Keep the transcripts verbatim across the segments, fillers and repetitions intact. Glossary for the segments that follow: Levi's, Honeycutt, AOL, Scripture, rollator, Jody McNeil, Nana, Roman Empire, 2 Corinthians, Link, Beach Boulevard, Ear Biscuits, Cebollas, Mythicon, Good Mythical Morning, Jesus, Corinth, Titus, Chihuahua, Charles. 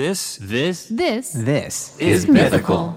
This, this, this, this is mythical.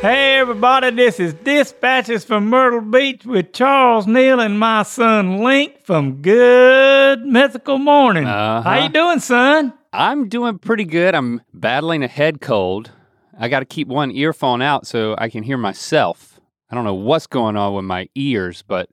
Hey everybody, this is Dispatches from Myrtle Beach with Charles, Neal, and my son Link from Good Mythical Morning. Uh-huh. How you doing, son? I'm doing pretty good. I'm battling a head cold. I gotta keep one earphone out so I can hear myself. I don't know what's going on with my ears, but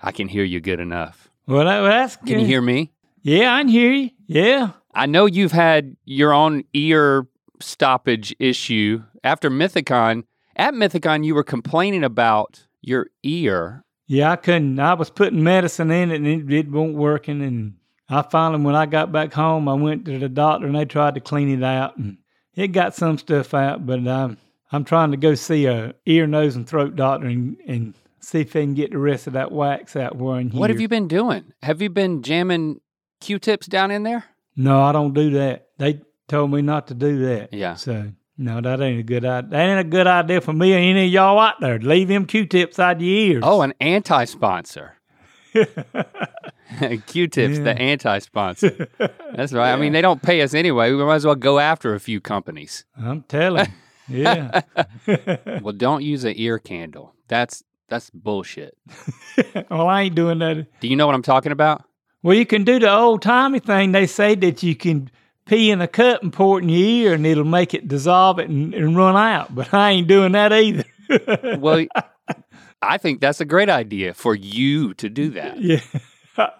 I can hear you good enough. Well, that's good. Can you hear me? Yeah, I can hear you, yeah. I know you've had your own ear stoppage issue. After Mythicon, At Mythicon, you were complaining about your ear. Yeah, I couldn't. I was putting medicine in it, and it, it wasn't working. And I finally, when I got back home, I went to the doctor, and they tried to clean it out. And it got some stuff out, but I'm, I'm trying to go see a ear, nose, and throat doctor and, and see if they can get the rest of that wax out where in here. What have you been doing? Have you been jamming Q-tips down in there? No, I don't do that. They told me not to do that. Yeah. So... No, that ain't a good idea. That ain't a good idea for me or any of y'all out there. Leave them Q-tips out your ears. Oh, an anti-sponsor. Q-tips, yeah. The anti-sponsor. That's right. Yeah. I mean, they don't pay us anyway. We might as well go after a few companies. I'm telling. Yeah. Well, don't use an ear candle. That's that's bullshit. Well, I ain't doing that. Do you know what I'm talking about? Well, you can do the old-timey thing. They say that you can... pee in a cup and pour it in your ear, and it'll make it dissolve it and, and run out. But I ain't doing that either. Well, I think that's a great idea for you to do that. Yeah,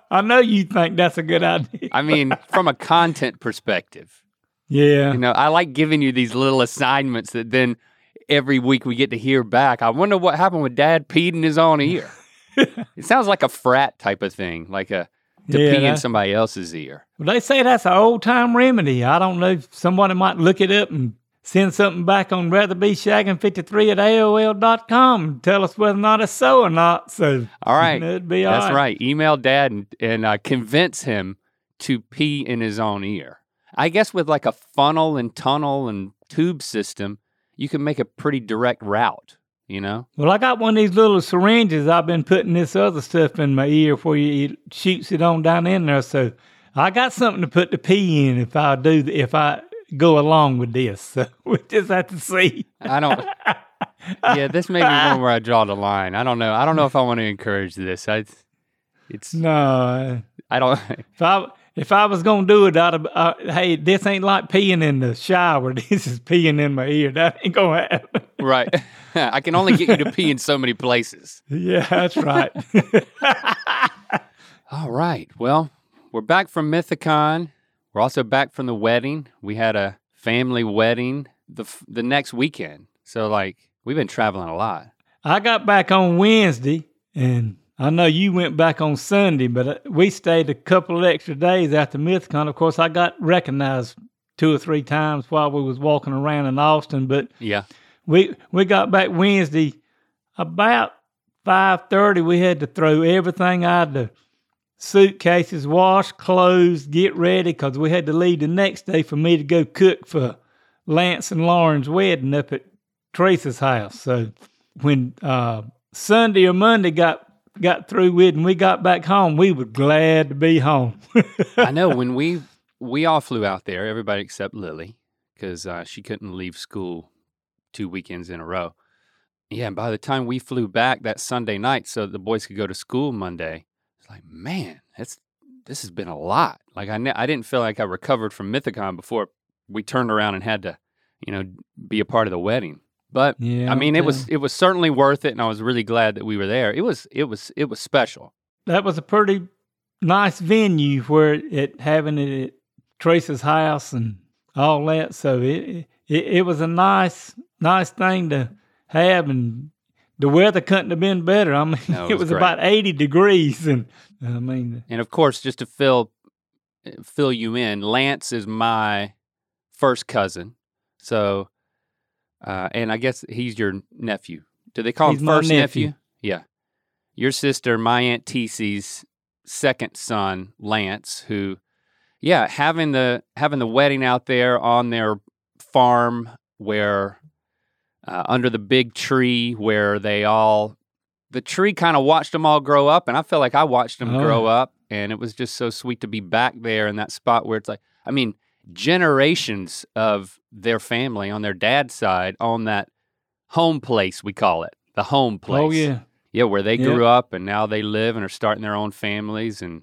I know you think that's a good idea. I mean, from a content perspective. Yeah. You know, I like giving you these little assignments that then every week we get to hear back. I wonder what happened when Dad peed in his own ear. It sounds like a frat type of thing, like a... to yeah, pee in somebody else's ear. Well, they say that's an old-time remedy. I don't know. Somebody might look it up and send something back on rather be shagging fifty-three at A O L dot com and tell us whether or not it's so or not. So, all right. You know, it'd be all right. That's right. Email Dad and, and uh, convince him to pee in his own ear. I guess with like a funnel and tunnel and tube system, you can make a pretty direct route. You know? Well, I got one of these little syringes. I've been putting this other stuff in my ear where it shoots it on down in there. So I got something to put the pee in if I do, if I go along with this. So we just have to see. I don't, yeah, this may be one where I draw the line. I don't know. I don't know if I want to encourage this. I, it's, no, I don't. If I, if I was going to do it, I'd have, uh, hey, this ain't like peeing in the shower. This is peeing in my ear. That ain't going to happen. Right. I can only get you to pee in so many places. Yeah, that's right. All right. Well, we're back from Mythicon. We're also back from the wedding. We had a family wedding the the next weekend. So, like, we've been traveling a lot. I got back on Wednesday, and I know you went back on Sunday, but we stayed a couple of extra days after Mythicon. Of course, I got recognized two or three times while we was walking around in Austin, but... yeah. We we got back Wednesday about five thirty. We had to throw everything out of the suitcases, wash clothes, get ready, because we had to leave the next day for me to go cook for Lance and Lauren's wedding up at Teresa's house. So when uh, Sunday or Monday got got through with and we got back home, we were glad to be home. I know. When we, we all flew out there, everybody except Lily, because uh, she couldn't leave school two weekends in a row. Yeah, and by the time we flew back that Sunday night so the boys could go to school Monday, it's like, man, that's, this has been a lot. Like, I, ne- I didn't feel like I recovered from Mythicon before we turned around and had to, you know, be a part of the wedding. But, yeah, I mean, it yeah. was it was certainly worth it, and I was really glad that we were there. It was it was, it was special. That was a pretty nice venue where it, having it at Trace's house and all that, so it it, it was a nice, nice thing to have, and the weather couldn't have been better. I mean, no, it, it was, was about eighty degrees, and I mean, and of course, just to fill fill you in, Lance is my first cousin, so uh, and I guess he's your nephew. Do they call he's him first nephew? nephew? Yeah, your sister, my Aunt T C's second son, Lance, who, yeah, having the having the wedding out there on their farm where. Uh, under the big tree where they all, the tree kind of watched them all grow up, and I feel like I watched them oh. grow up, and it was just so sweet to be back there in that spot where it's like, I mean, generations of their family on their dad's side on that home place, we call it, the home place. Oh, yeah. Yeah, where they yeah. grew up, and now they live and are starting their own families, and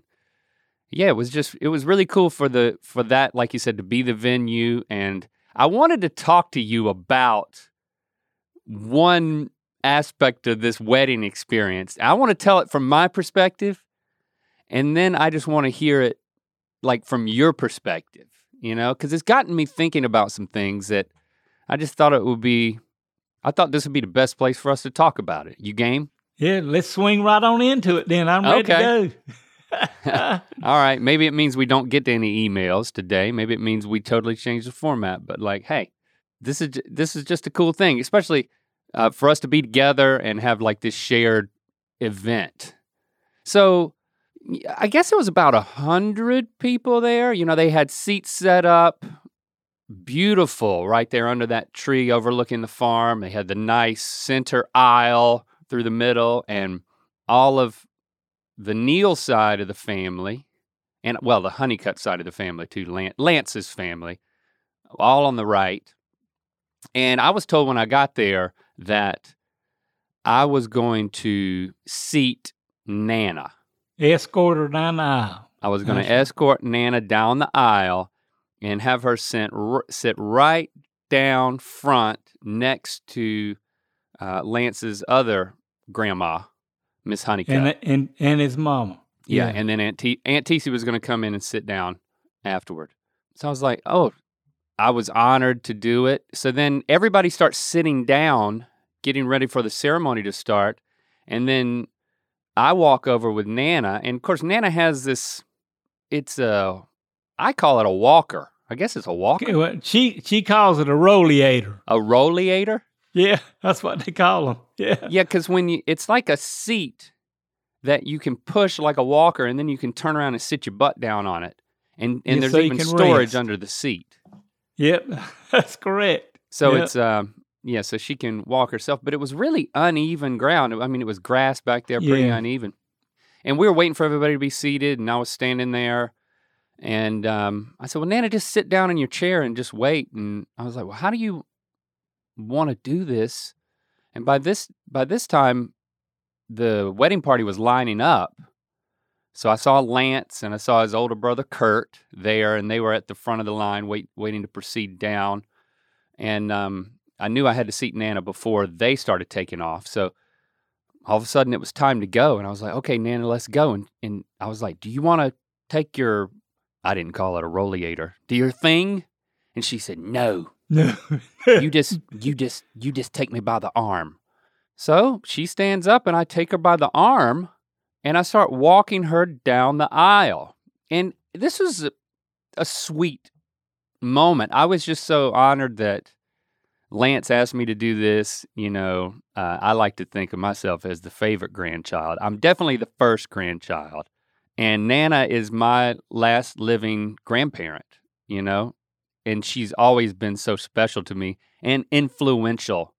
yeah, it was just, it was really cool for the for that, like you said, to be the venue, and I wanted to talk to you about one aspect of this wedding experience. I want to tell it from my perspective, and then I just want to hear it like from your perspective, you know, because it's gotten me thinking about some things that I just thought it would be, I thought this would be the best place for us to talk about it. You game? Yeah, let's swing right on into it then. I'm ready okay. to go. All right, maybe it means we don't get to any emails today. Maybe it means we totally change the format, but like, hey, This is this is just a cool thing, especially uh, for us to be together and have like this shared event. So I guess it was about a hundred people there. You know, they had seats set up, beautiful, right there under that tree overlooking the farm. They had the nice center aisle through the middle, and all of the Neal side of the family, and well, the Honeycutt side of the family too, Lance, Lance's family, all on the right. And I was told when I got there that I was going to seat Nana. Escort her down the aisle. I was going to escort Nana down the aisle and have her sent, sit right down front next to uh, Lance's other grandma, Miss Honeycutt. And, and and his mama. Yeah, yeah. And then Aunt T- Aunt T C was going to come in and sit down afterward. So I was like, oh, I was honored to do it. So then everybody starts sitting down, getting ready for the ceremony to start. And then I walk over with Nana. And of course, Nana has this, it's a, I call it a walker. I guess it's a walker. Okay, well, she she calls it a rolleator. A rolleator? Yeah, that's what they call them. Yeah. Yeah, because when you, it's like a seat that you can push like a walker, and then you can turn around and sit your butt down on it. And, and yeah, there's so even storage rest. Under the seat. Yep, that's correct. So yep. it's, um, yeah, so she can walk herself, but it was really uneven ground. I mean, it was grass back there, pretty yeah. uneven. And we were waiting for everybody to be seated, and I was standing there, and um, I said, well, Nana, just sit down in your chair and just wait. And I was like, well, how do you want to do this? And by this by this time, the wedding party was lining up. So I saw Lance and I saw his older brother Kurt there, and they were at the front of the line wait, waiting to proceed down. And um, I knew I had to seat Nana before they started taking off. So all of a sudden it was time to go, and I was like, okay, Nana, let's go. And, and I was like, do you want to take your, I didn't call it a rolleator, do your thing? And she said, no, no, you just, you just, you just take me by the arm. So she stands up and I take her by the arm. And I start walking her down the aisle. And this was a, a sweet moment. I was just so honored that Lance asked me to do this. You know, uh, I like to think of myself as the favorite grandchild. I'm definitely the first grandchild. And Nana is my last living grandparent, you know? And she's always been so special to me and influential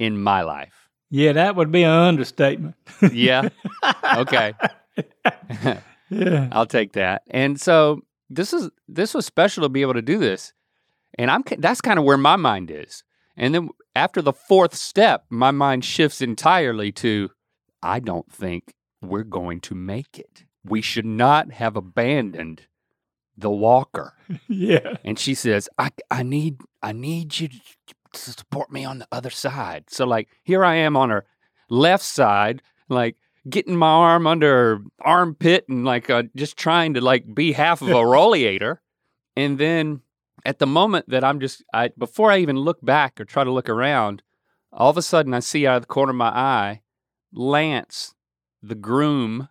in my life. Yeah, that would be an understatement. Yeah, okay. Yeah, I'll take that. And so this is this was special to be able to do this, and I'm that's kind of where my mind is. And then after the fourth step, my mind shifts entirely to, I don't think we're going to make it. We should not have abandoned the walker. Yeah. And she says, I, I need I need you to support me on the other side. So like, here I am on her left side, like getting my arm under her armpit and like uh, just trying to like be half of a rollator. And then at the moment that I'm just, I before I even look back or try to look around, all of a sudden I see out of the corner of my eye, Lance, the groom,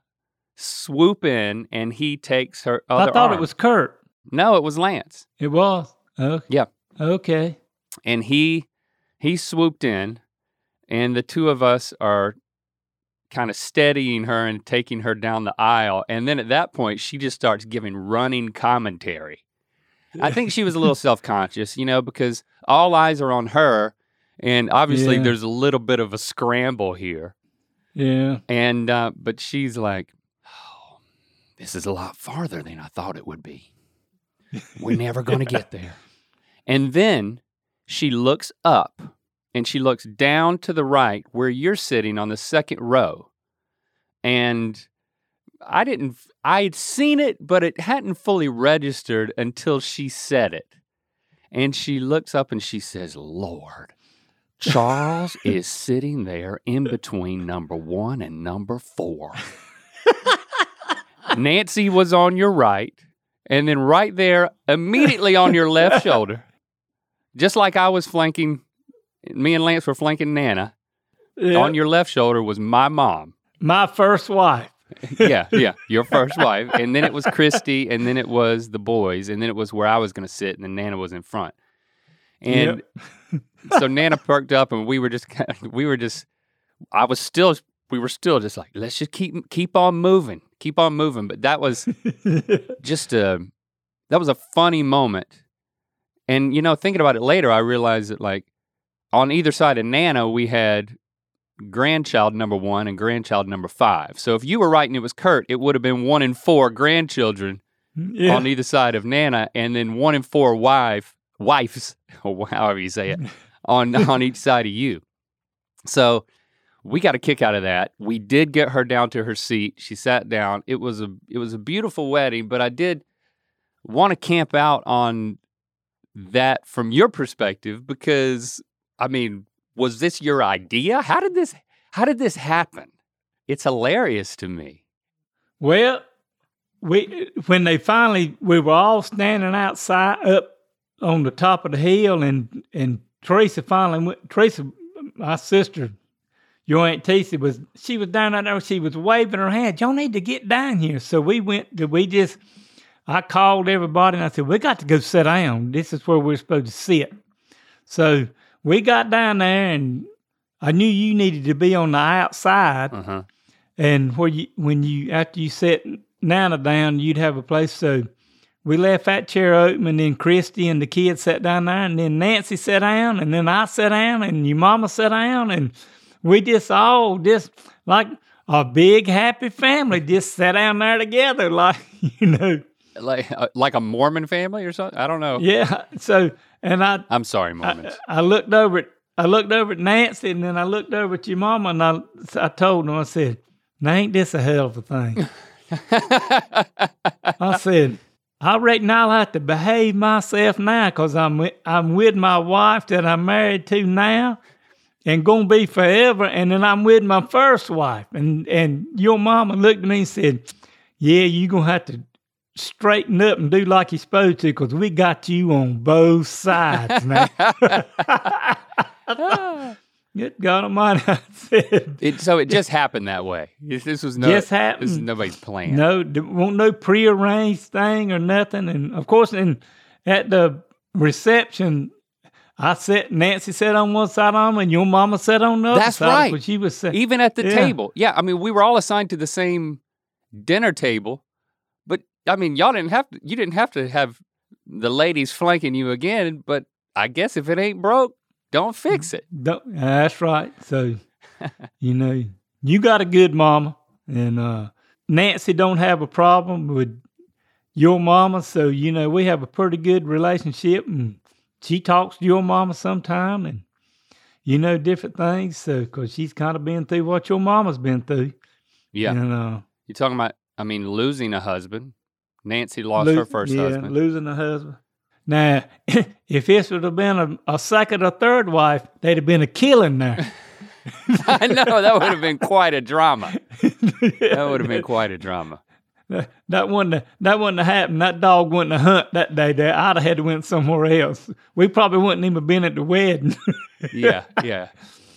swoop in and he takes her other arm. I thought arm. It was Kurt. No, it was Lance. It was? Okay. Yeah. Okay. And he he swooped in and the two of us are kind of steadying her and taking her down the aisle. And then at that point, she just starts giving running commentary. I think she was a little self-conscious, you know, because all eyes are on her. And obviously yeah. there's a little bit of a scramble here. Yeah. And, uh, but she's like, oh, this is a lot farther than I thought it would be. We're never going to get there. And then she looks up and she looks down to the right where you're sitting on the second row. And I didn't, I had seen it, but it hadn't fully registered until she said it. And she looks up and she says, Lord, Charles is sitting there in between number one and number four. Nancy was on your right, and then right there, immediately on your left shoulder, just like I was flanking, me and Lance were flanking Nana, yeah. on your left shoulder was my mom. My first wife. yeah, yeah, your first wife. And then it was Christy, and then it was the boys, and then it was where I was gonna sit, and then Nana was in front. And yep. so Nana perked up, and we were just, we were just, I was still, we were still just like, let's just keep, keep on moving, keep on moving. But that was just a, that was a funny moment. And, you know, thinking about it later, I realized that like on either side of Nana, we had grandchild number one and grandchild number five. So if you were right and it was Kurt, it would have been one in four grandchildren yeah. on either side of Nana, and then one in four wife. Wives, or however you say it, on, on each side of you. So we got a kick out of that. We did get her down to her seat. She sat down. It was a it was a beautiful wedding, but I did want to camp out on that from your perspective because, I mean, was this your idea? How did this how did this happen? It's hilarious to me. Well, we when they finally we were all standing outside up on the top of the hill, and and Teresa finally went, Teresa, my sister, your Aunt Tisa was, she was down out there, she was waving her hand, y'all need to get down here. So we went, to, we just, I called everybody and I said, we got to go sit down. This is where we're supposed to sit. So we got down there and I knew you needed to be on the outside. Uh-huh. And where you, when you, after you sat Nana down, you'd have a place. So we left that chair open, and then Christy and the kids sat down there, and then Nancy sat down, and then I sat down, and your mama sat down, and we just all just like a big happy family just sat down there together, like, you know, like uh, like a Mormon family or something. I don't know. Yeah. So, and I, I'm sorry, Mormons. I, I looked over at I looked over at Nancy, and then I looked over at your mama, and I I told them, I said, "Now ain't this a hell of a thing?" I said, I reckon I'll have to behave myself now because I'm, I'm with my wife that I'm married to now and going to be forever, and then I'm with my first wife. And and your mama looked at me and said, yeah, you're going to have to straighten up and do like you're supposed to because we got you on both sides now. Good God Almighty, I said. It, so it just happened that way. This was no, just happened. This is nobody's plan. No, won't no prearranged thing or nothing. And of course, and at the reception, I sat. Nancy sat on one side of them, and your mama sat on the other. That's side. That's right. What she was saying. Even at the yeah. table, yeah. I mean, we were all assigned to the same dinner table, but I mean, y'all didn't have to. You didn't have to have the ladies flanking you again. But I guess if it ain't broke, don't fix it. Don't, that's right. So, you know, you got a good mama, and uh, Nancy don't have a problem with your mama. So, you know, we have a pretty good relationship, and she talks to your mama sometime, and you know, different things. So, because she's kind of been through what your mama's been through. Yeah. And, uh, you're talking about, I mean, losing a husband. Nancy lost lo- her first yeah, husband. losing a husband. Now, if this would have been a, a second or third wife, they'd have been a killing there. I know, that would have been quite a drama. That would have been quite a drama. That wouldn't have, that wouldn't have happened. That dog wouldn't have hunt that day there. I'd have had to went somewhere else. We probably wouldn't even been at the wedding. yeah, yeah.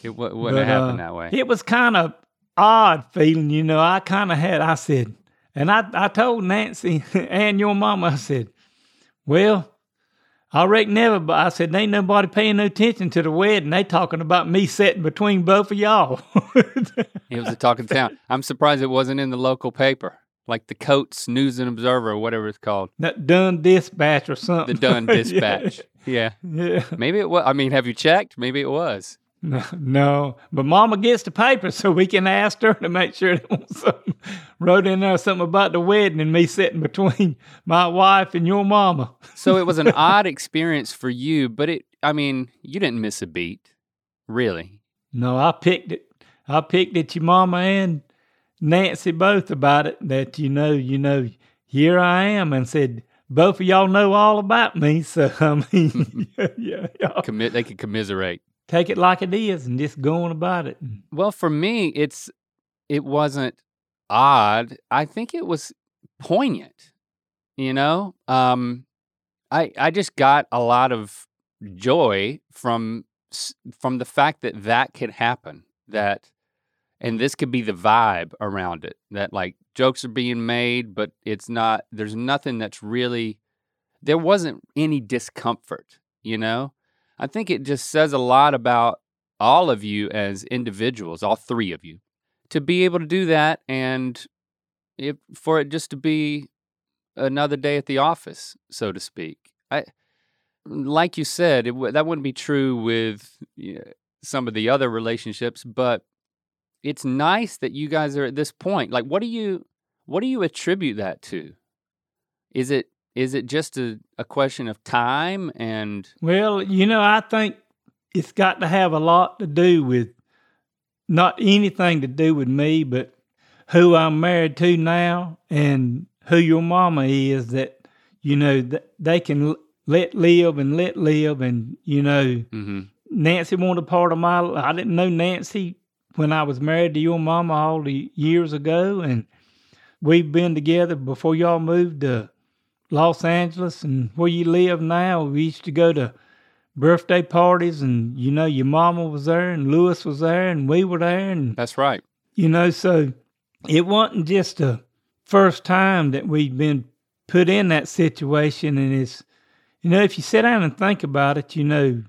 It w- wouldn't but, have happened uh, that way. It was kind of odd feeling, you know. I kind of had, I said, and I, I told Nancy and your mama, I said, well, I reckon everybody, I said, ain't nobody paying no attention to the wedding. They talking about me sitting between both of y'all. It was a talking town. I'm surprised it wasn't in the local paper. Like the Coates News and Observer or whatever it's called. That Dunn Dispatch or something. The Dunn Dispatch. yeah. yeah. Yeah. Maybe it was. I mean, have you checked? Maybe it was. No, no. But Mama gets the paper so we can ask her to make sure there was something wrote in there, something about the wedding and me sitting between my wife and your mama. So it was an odd experience for you, but it, I mean, you didn't miss a beat, really. No, I picked it. I picked it, your mama and Nancy both about it, that, you know, you know, here I am, and said, both of y'all know all about me, so, I mean, yeah, yeah, yeah. Commit, they could commiserate. Take it like it is and just go on about it. Well, for me, it's, it wasn't odd. I think it was poignant, you know? Um, I I just got a lot of joy from from the fact that that could happen, that, and this could be the vibe around it, that like jokes are being made, but it's not, there's nothing that's really, there wasn't any discomfort, you know? I think it just says a lot about all of you as individuals, all three of you, to be able to do that and if, for it just to be another day at the office, so to speak. I, like you said, it, that wouldn't be true with you know, some of the other relationships, but it's nice that you guys are at this point. Like, what do you what do you attribute that to? Is it is it just a, a question of time and? Well, you know, I think it's got to have a lot to do with not anything to do with me, but who I'm married to now and who your mama is. That you know that they can let live and let live, and you know, mm-hmm. Nancy wanted a part of my. I didn't know Nancy when I was married to your mama all the years ago, and we've been together before y'all moved to Los Angeles and where you live now. We used to go to birthday parties and, you know, your mama was there and Lewis was there and we were there. And that's right. You know, so it wasn't just the first time that we've been put in that situation. And it's, you know, if you sit down and think about it, you know,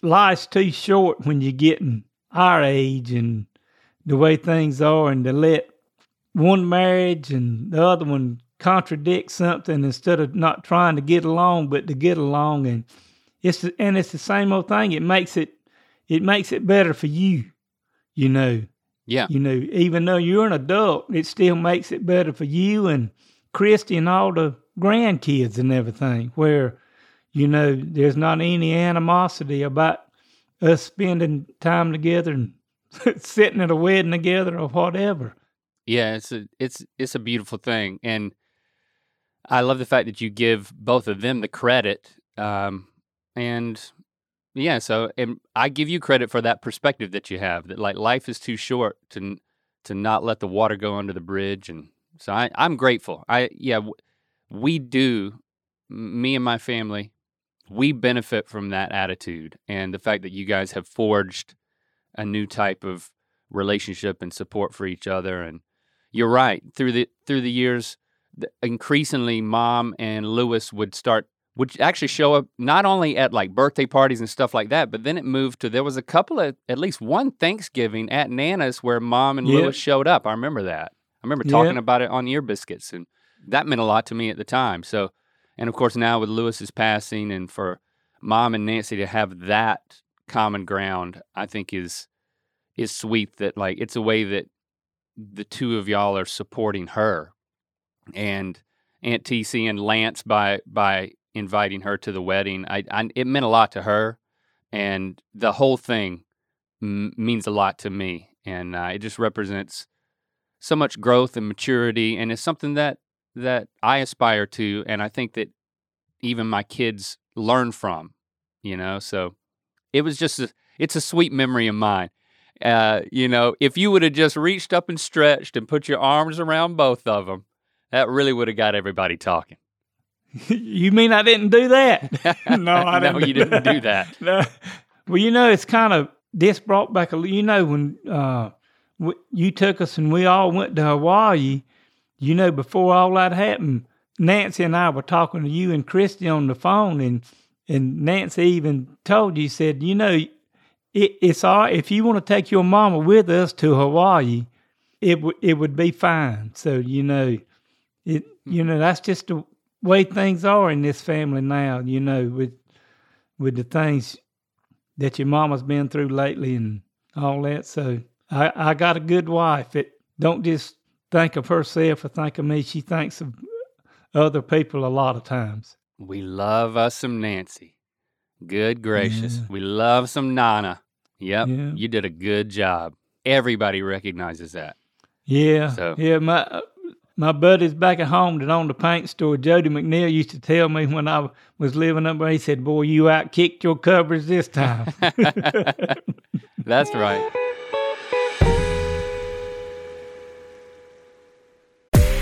life's too short when you're getting our age and the way things are, and to let one marriage and the other one contradict something instead of not trying to get along, but to get along. And it's the, and it's the same old thing. It makes it it makes it better for you, you know. Yeah. You know, even though you're an adult, it still makes it better for you and Christy and all the grandkids and everything, where, you know, there's not any animosity about us spending time together and sitting at a wedding together or whatever. Yeah, it's a, it's it's a beautiful thing. And I love the fact that you give both of them the credit. Um, and yeah, so and I give you credit for that perspective that you have, that like life is too short to to not let the water go under the bridge. And so I, I'm grateful. I yeah, we do, me and my family, we benefit from that attitude and the fact that you guys have forged a new type of relationship and support for each other. And you're right, through the through the years, increasingly Mom and Lewis would start, would actually show up not only at like birthday parties and stuff like that, but then it moved to, there was a couple of, at least one Thanksgiving at Nana's where Mom and yep. Lewis showed up. I remember that. I remember talking yep. about it on Ear Biscuits, and that meant a lot to me at the time. So. And of course now with Lewis's passing and for Mom and Nancy to have that common ground, I think is is sweet, that like it's a way that the two of y'all are supporting her and Aunt T C and Lance by by inviting her to the wedding. I, I it meant a lot to her, and the whole thing m- means a lot to me, and uh, it just represents so much growth and maturity, and it's something that that I aspire to, and I think that even my kids learn from, you know? So it was just, a, it's a sweet memory of mine. Uh, you know, if you would have just reached up and stretched and put your arms around both of them, that really would have got everybody talking. You mean I didn't do that? No, I didn't. No, you didn't do that. No. Well, you know, it's kind of, this brought back, a. you know, when uh, w- you took us and we all went to Hawaii, you know, before all that happened, Nancy and I were talking to you and Christy on the phone, and and Nancy even told you, said, you know, it, it's all right. If you want to take your mama with us to Hawaii, it w- it would be fine. So, you know, it you know that's just the way things are in this family now, you know, with with the things that your mama's been through lately and all that. So I, I got a good wife. It don't just think of herself or think of me. She thinks of other people a lot of times. We love us some Nancy. Good gracious. Yeah. We love some Nana. Yep, yeah. You did a good job. Everybody recognizes that. Yeah, so. yeah. My my buddies back at home that owned the paint store, Jody McNeil, used to tell me when I was living up there, he said, boy, you outkicked your coverage this time. That's right.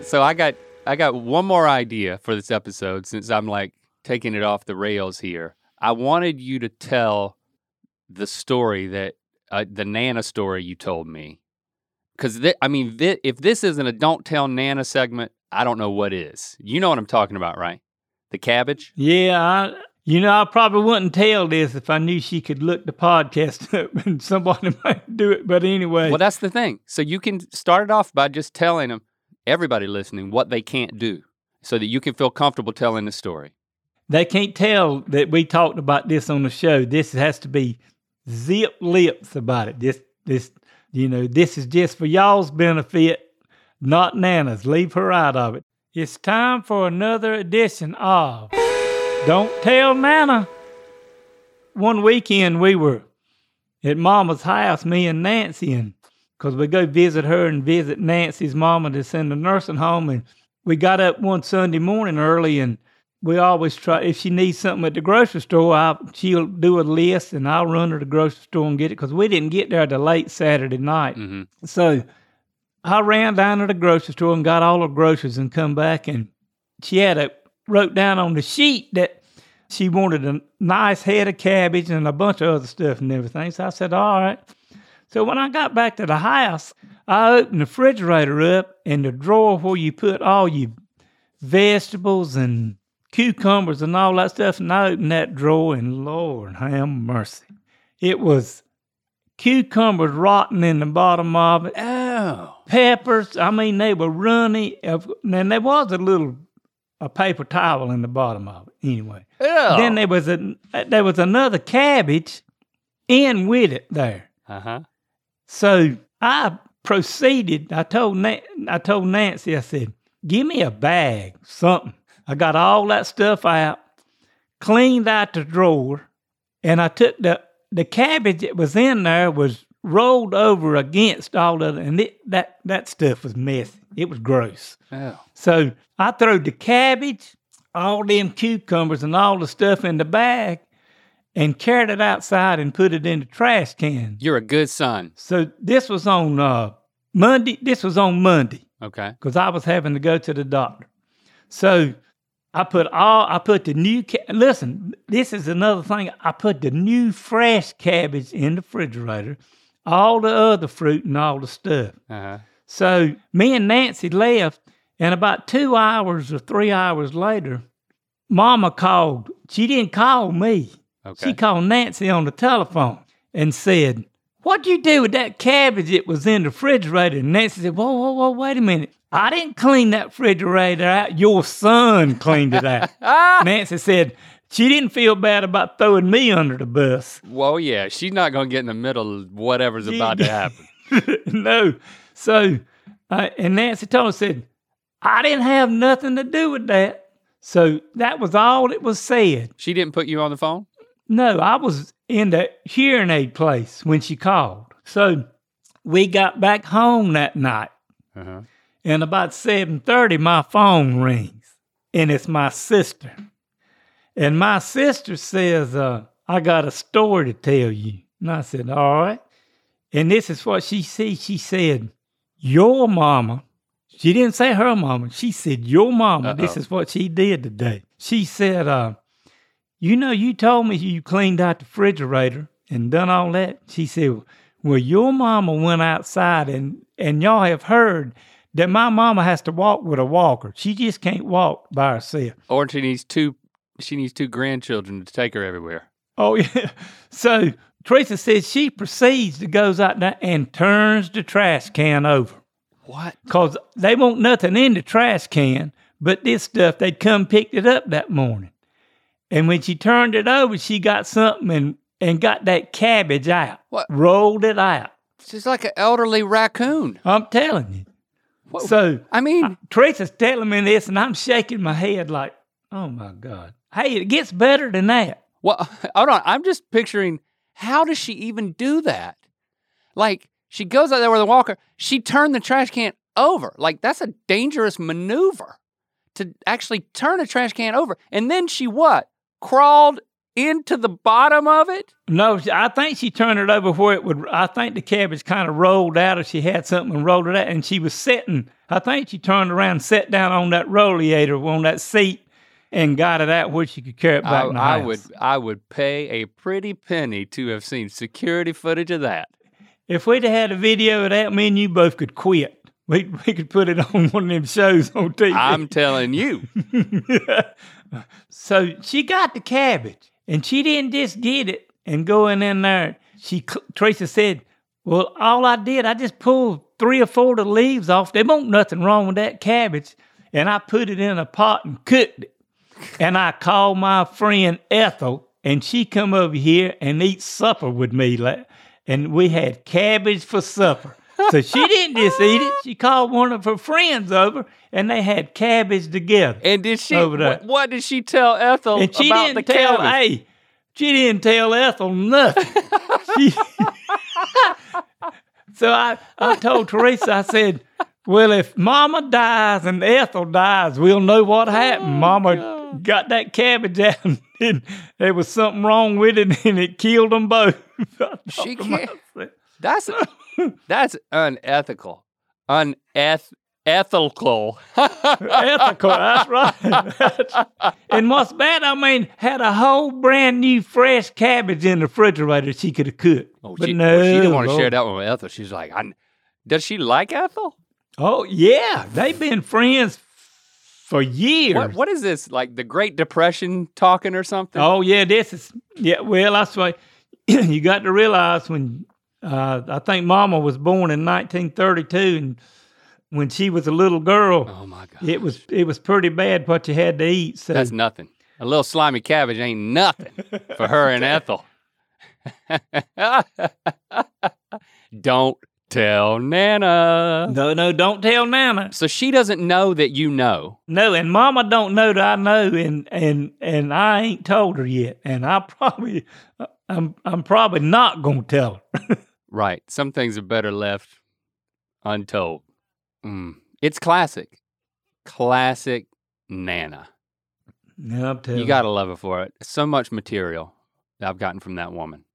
So I got I got one more idea for this episode, since I'm like taking it off the rails here. I wanted you to tell the story that uh, the Nana story you told me, because th- I mean th- if this isn't a Don't Tell Nana segment, I don't know what is. You know what I'm talking about, right? The cabbage? Yeah, I, you know I probably wouldn't tell this if I knew she could look the podcast up and somebody might do it. But anyway, well that's the thing. So you can start it off by just telling them, everybody listening, what they can't do, so that you can feel comfortable telling the story. They can't tell that we talked about this on the show. This has to be zip lips about it. This, this, you know, this is just for y'all's benefit, not Nana's. Leave her out of it. It's time for another edition of Don't Tell Nana. One weekend we were at Mama's house, me and Nancy, and because we go visit her and visit Nancy's mama that's in the nursing home. And we got up one Sunday morning early, and we always try, if she needs something at the grocery store, I'll, she'll do a list, and I'll run her to the grocery store and get it, because we didn't get there till late Saturday night. Mm-hmm. So I ran down to the grocery store and got all her groceries and come back, and she had a, wrote down on the sheet that she wanted a nice head of cabbage and a bunch of other stuff and everything. So I said, all right. So when I got back to the house, I opened the refrigerator up, and the drawer where you put all your vegetables and cucumbers and all that stuff, and I opened that drawer, and Lord have mercy. It was cucumbers rotting in the bottom of it. Oh. Peppers, I mean, they were runny. And there was a little a paper towel in the bottom of it anyway. Oh. Then there was, a, there was another cabbage in with it there. Uh-huh. So I proceeded, I told Na- I told Nancy, I said, give me a bag, something. I got all that stuff out, cleaned out the drawer, and I took the, the cabbage that was in there was rolled over against all of it, and it, that, that stuff was messy. It was gross. Oh. So I threw the cabbage, all them cucumbers and all the stuff in the bag, and carried it outside and put it in the trash can. You're a good son. So this was on uh, Monday. This was on Monday. Okay. Because I was having to go to the doctor. So I put all, I put the new, ca- listen, this is another thing. I put the new fresh cabbage in the refrigerator, all the other fruit and all the stuff. Uh-huh. So me and Nancy left, and about two hours or three hours later, Mama called. She didn't call me. Okay. She called Nancy on the telephone and said, "What'd you do with that cabbage that was in the refrigerator?" And Nancy said, whoa, whoa, whoa, wait a minute. I didn't clean that refrigerator out. Your son cleaned it out. Nancy said she didn't feel bad about throwing me under the bus. Well, yeah, she's not going to get in the middle of whatever's she, about to happen. No. So, uh, and Nancy told her, said, I didn't have nothing to do with that. So that was all that was said. She didn't put you on the phone? No, I was in the hearing aid place when she called. So we got back home that night. Uh-huh. And about seven thirty, my phone rings, and it's my sister. And my sister says, uh, I got a story to tell you. And I said, all right. And this is what she said. She said, your mama, she didn't say her mama. She said, your mama, Uh-oh. This is what she did today. She said, uh, you know, you told me you cleaned out the refrigerator and done all that. She said, well, your mama went outside, and, and y'all have heard that my mama has to walk with a walker. She just can't walk by herself. Or she needs two she needs two grandchildren to take her everywhere. Oh, yeah. So Teresa says she proceeds to goes out there and turns the trash can over. What? Because they want nothing in the trash can, but this stuff, they'd come picked it up that morning. And when she turned it over, she got something and, and got that cabbage out. What? Rolled it out. She's like an elderly raccoon. I'm telling you. Whoa. So, I mean, I, Teresa's telling me this, and I'm shaking my head like, oh my God. Hey, it gets better than that. Well, hold on. I'm just picturing, how does she even do that? Like, she goes out there with a walker, she turned the trash can over. Like, that's a dangerous maneuver to actually turn a trash can over. And then she what? Crawled into the bottom of it? No, I think she turned it over where it would, I think the cabbage kind of rolled out, or she had something and rolled it out, and she was sitting, I think she turned around and sat down on that rollator, on that seat, and got it out where she could carry it back I, in the I house. Would, I would pay a pretty penny to have seen security footage of that. If we'd had a video of that, me and you both could quit. We we could put it on one of them shows on T V. I'm telling you. So she got the cabbage. And she didn't just get it and go in there. She, Teresa said, well, all I did, I just pulled three or four of the leaves off. There won't nothing wrong with that cabbage. And I put it in a pot and cooked it. And I called my friend Ethel, and she come over here and eat supper with me. And we had cabbage for supper. So she didn't just eat it. She called one of her friends over, and they had cabbage together. And did she? Over there. What, what did she tell Ethel and she about didn't the tell, cabbage? Hey, she didn't tell Ethel nothing. she, so I, I told Teresa, I said, well, if Mama dies and Ethel dies, we'll know what happened. Oh, Mama God. Got that cabbage out, and there was something wrong with it, and it killed them both. She can't. That's that's unethical, uneth ethical, ethical. That's right. And what's bad? I mean, had a whole brand new fresh cabbage in the refrigerator she could have cooked. Oh, but she, no, well, she didn't want to share that one with Ethel. She's like, I, does she like Ethel? Oh yeah, they've been friends for years. What, what is this? Like the Great Depression talking or something? Oh yeah, this is yeah. Well, I swear, you got to realize when. Uh, I think Mama was born in nineteen thirty-two, and when she was a little girl, oh my God, it was it was pretty bad what you had to eat. So. That's nothing. A little slimy cabbage ain't nothing for her and Ethel. Don't tell Nana. No, no, don't tell Nana. So she doesn't know that you know. No, and Mama don't know that I know, and and and I ain't told her yet, and I probably, I'm I'm probably not gonna tell her. Right. Some things are better left untold. Mm. It's classic. Classic Nana. No, I'm telling you. You got to love her for it. So much material that I've gotten from that woman.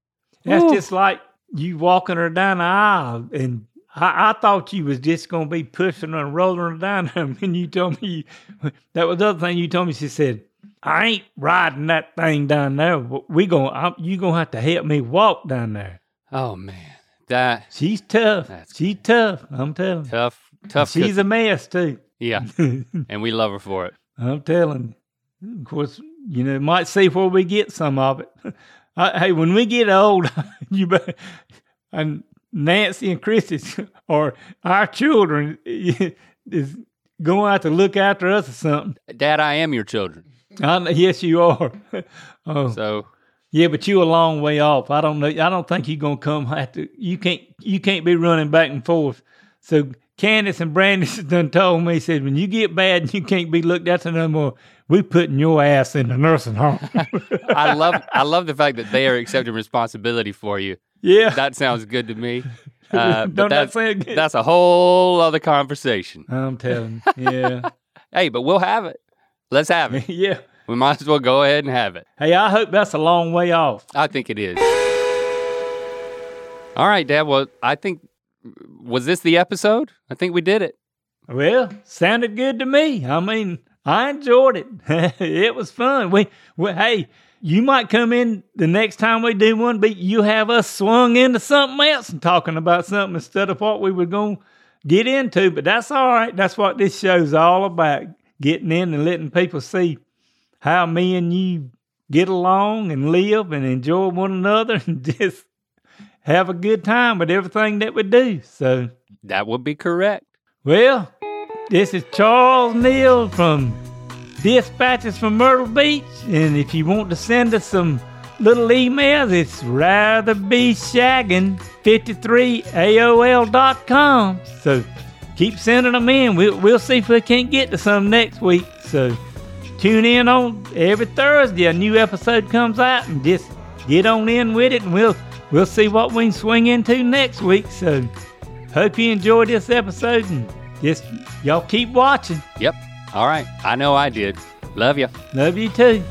That's Ooh. Just like you walking her down the aisle, and I, I thought you was just going to be pushing her and rolling her down there, and then you told me, you, that was the other thing you told me, she said, I ain't riding that thing down there. We gonna, You're going to have to help me walk down there. Oh, man. That she's tough. She's tough. I'm telling you. Tough, tough. She's a mess too. Yeah, and we love her for it. I'm telling Of course, you know, might see where we get some of it. I, hey, when we get old, you better, and Nancy and Chris's or our children is going out to look after us or something. Dad, I am your children. I'm, yes, you are. Oh. So, yeah, but you a long way off. I don't know. I don't think you're gonna come after. You can't. You can't be running back and forth. So Candace and Brandish done told me, said, when you get bad and you can't be looked after no more, we're putting your ass in the nursing home. I love I love the fact that they are accepting responsibility for you. Yeah. That sounds good to me. Uh, Don't that sound good? That's a whole other conversation. I'm telling you, yeah. Hey, but we'll have it. Let's have it. Yeah. We might as well go ahead and have it. Hey, I hope that's a long way off. I think it is. All right, Dad, well, I think... was this the episode? I think we did it. Well, sounded good to me. I mean, I enjoyed it. It was fun. We, we, hey, you might come in the next time we do one, but you have us swung into something else and talking about something instead of what we were going to get into. But that's all right. That's what this show's all about, getting in and letting people see how me and you get along and live and enjoy one another and just... have a good time with everything that we do, so. That would be correct. Well, this is Charles Neal from Dispatches from Myrtle Beach, and if you want to send us some little emails, it's rather be shaggin fifty three A O L dot com. So keep sending them in. We'll, we'll see if we can't get to some next week, so tune in on every Thursday. A new episode comes out, and just get on in with it, and we'll... We'll see what we can swing into next week, so hope you enjoyed this episode, and just y'all keep watching. Yep. All right. I know I did. Love you. Love you too.